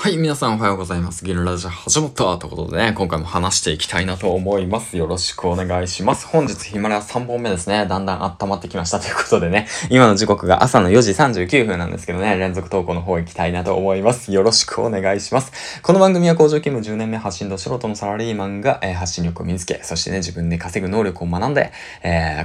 はい、皆さんおはようございます。ゲルラジ始まったということでね、今回も話していきたいなと思います。よろしくお願いします。本日ヒマラヤ3本目ですね。だんだん温まってきましたということでね、今の時刻が朝の4時39分なんですけどね、連続投稿の方行きたいなと思います。よろしくお願いします。この番組は工場勤務10年目発信と素人のサラリーマンが、発信力を身につけ、そしてね、自分で稼ぐ能力を学んで、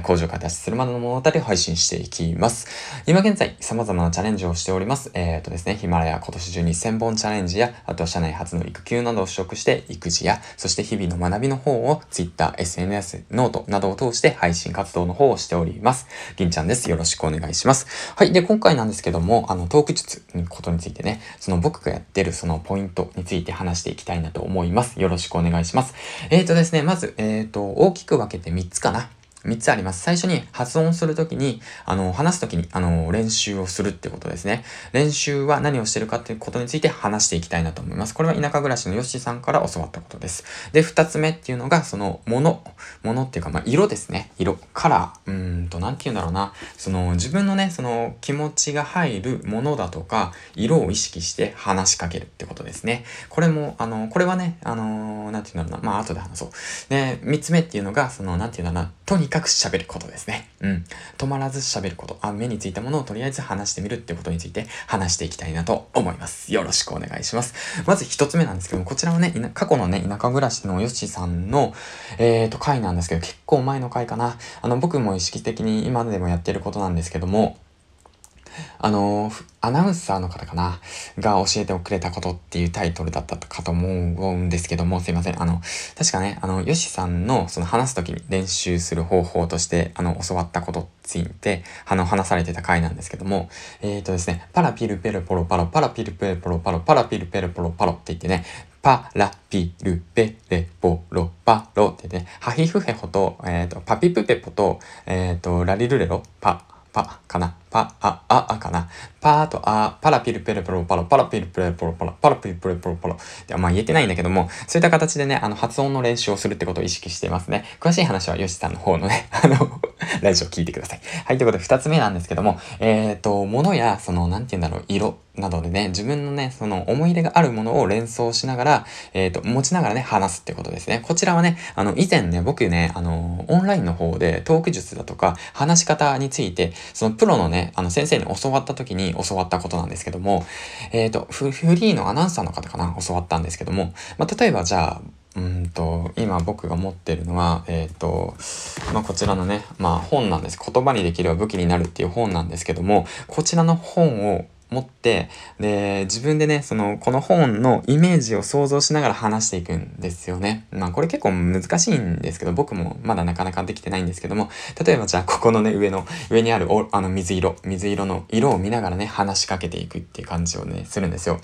工場から脱出するまでの物語を配信していきます。今現在、様々なチャレンジをしております。ですね、ヒマラヤ今年中に1000本チャレンジや、あとは社内初の育休などを取得して育児や、そして日々の学びの方を Twitter、SNS、ノートなどを通して配信活動の方をしております。銀ちゃんです。よろしくお願いします。はい。で、今回なんですけども、トーク術のことについてね、その僕がやってるそのポイントについて話していきたいなと思います。よろしくお願いします。ですね、まず、大きく分けて3つかな。3つあります。最初に発音するときに、話すときに、練習をするってことですね。練習は何をしてるかっていうことについて話していきたいなと思います。これは田舎暮らしのヨッシーさんから教わったことです。で、2つ目っていうのが、そのものっていうか、色ですね。色、カラー、なんて言うんだろうな。その自分のね、その気持ちが入るものだとか、色を意識して話しかけるってことですね。これも、これはね、なんて言うんだろうな。後で話そう。で、3つ目っていうのが、その、なんて言うんだろうな。とにかく喋ることですね。止まらず喋ること。目についたものをとりあえず話してみるってことについて話していきたいなと思います。よろしくお願いします。まず一つ目なんですけども、こちらはね、過去のね、田舎暮らしのヨッシーさんの、回なんですけど、結構前の回かな。僕も意識的に今でもやってることなんですけども、アナウンサーの方かなが教えてくれたことっていうタイトルだったかと思うんですけども、すいません。確かね、ヨシさんのその話すときに練習する方法として、教わったことについて、話されてた回なんですけども、ですね、パラピルペルポロパロ、パラピルペルポロパロ、パラピルペルポロパロって言ってね、パラピルペレポロパロってね、ハヒフヘホと、パピプペポと、ラリルレロ、パかなパ、あかなパーとあ、パラピルペルペロパロ、パラピルペルペロパロ、パラピルペルペロパロって、言えてないんだけども、そういった形でね、発音の練習をするってことを意識していますね。詳しい話はヨシさんの方のね、ラジオ聞いてください。はい、ということで、2つ目なんですけども、物や、その、なんて言うんだろう、色などでね、自分のね、その、思い入れがあるものを連想しながら、持ちながらね、話すってことですね。こちらはね、以前ね、僕ね、オンラインの方で、トーク術だとか、話し方について、その、プロのね、先生に教わった時に教わったことなんですけども、フリーのアナウンサーの方かな、教わったんですけども、例えばじゃあ、今僕が持ってるのは、こちらのね、本なんです。言葉にできれば武器になるっていう本なんですけども、こちらの本を持って、で、自分でね、その、この本のイメージを想像しながら話していくんですよね。これ結構難しいんですけど、僕もまだなかなかできてないんですけども、例えばじゃあ、ここのね、上にある水色の色を見ながらね、話しかけていくっていう感じをね、するんですよ。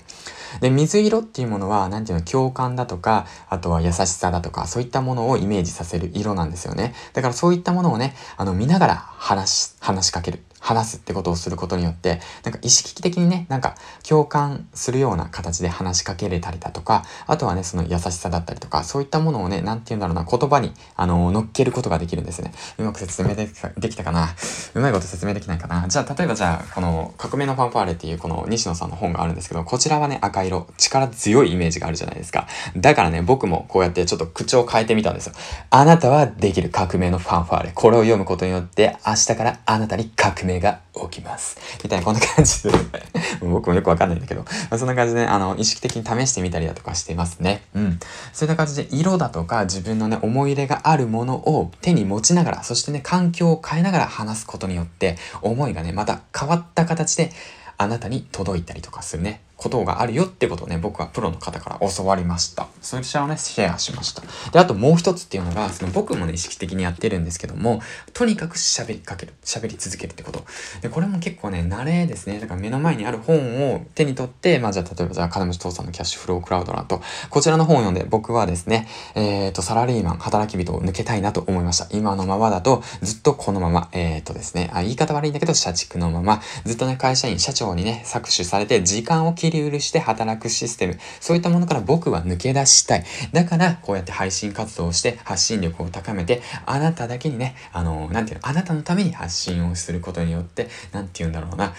で、水色っていうものは、なんていうの、共感だとか、あとは優しさだとか、そういったものをイメージさせる色なんですよね。だからそういったものをね、見ながら話しかける。話すってことをすることによって、なんか意識的にね、なんか共感するような形で話しかけれたりだとか、あとはね、その優しさだったりとか、そういったものをね、なんて言うんだろうな、言葉に、乗っけることができるんですね。うまく説明できたかな？うまいこと説明できないかな？じゃあ、例えば、この、革命のファンファーレっていうこの西野さんの本があるんですけど、こちらはね、赤色、力強いイメージがあるじゃないですか。だからね、僕もこうやってちょっと口調を変えてみたんですよ。あなたはできる革命のファンファーレ。これを読むことによって、明日からあなたに革命が起きますみたいな、こんな感じで僕もよくわかんないんだけど、そんな感じで、意識的に試してみたりだとかしていますね。そういった感じで色だとか自分のね、思い入れがあるものを手に持ちながら、そしてね、環境を変えながら話すことによって、思いがね、また変わった形であなたに届いたりとかするね、ことがあるよってことをね、僕はプロの方から教わりました。それをね、シェアしました。で、あともう一つっていうのが、その僕もね、意識的にやってるんですけども、とにかく喋り続けるってこと。で、これも結構ね、慣れですね。だから目の前にある本を手に取って、例えば金持ち父さんのキャッシュフロークラウドなど、こちらの本を読んで、僕はですね、サラリーマン、働き人を抜けたいなと思いました。今のままだと、ずっとこのまま、ですね、言い方悪いんだけど、社畜のまま、ずっとね、会社員、社長にね、搾取されて、時間を切り売りして働くシステム、そういったものから僕は抜け出したい。だから、こうやって配信活動をして、発信力を高めて、あなただけにね、あなたのために発信をすることによって、なんて言うんだろうな、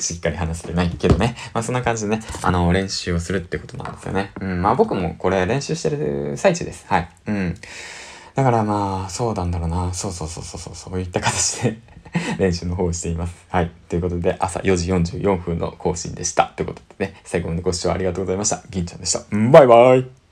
しっかり話せてないけどね。まあそんな感じでね、練習をするってことなんですよね。まあ僕もこれ練習してる最中です。はい。だからまあ、そうなんだろうな。そういった形で練習の方をしています。はい。ということで、朝4時44分の更新でした。ということでね、最後までご視聴ありがとうございました。銀ちゃんでした。バイバイ。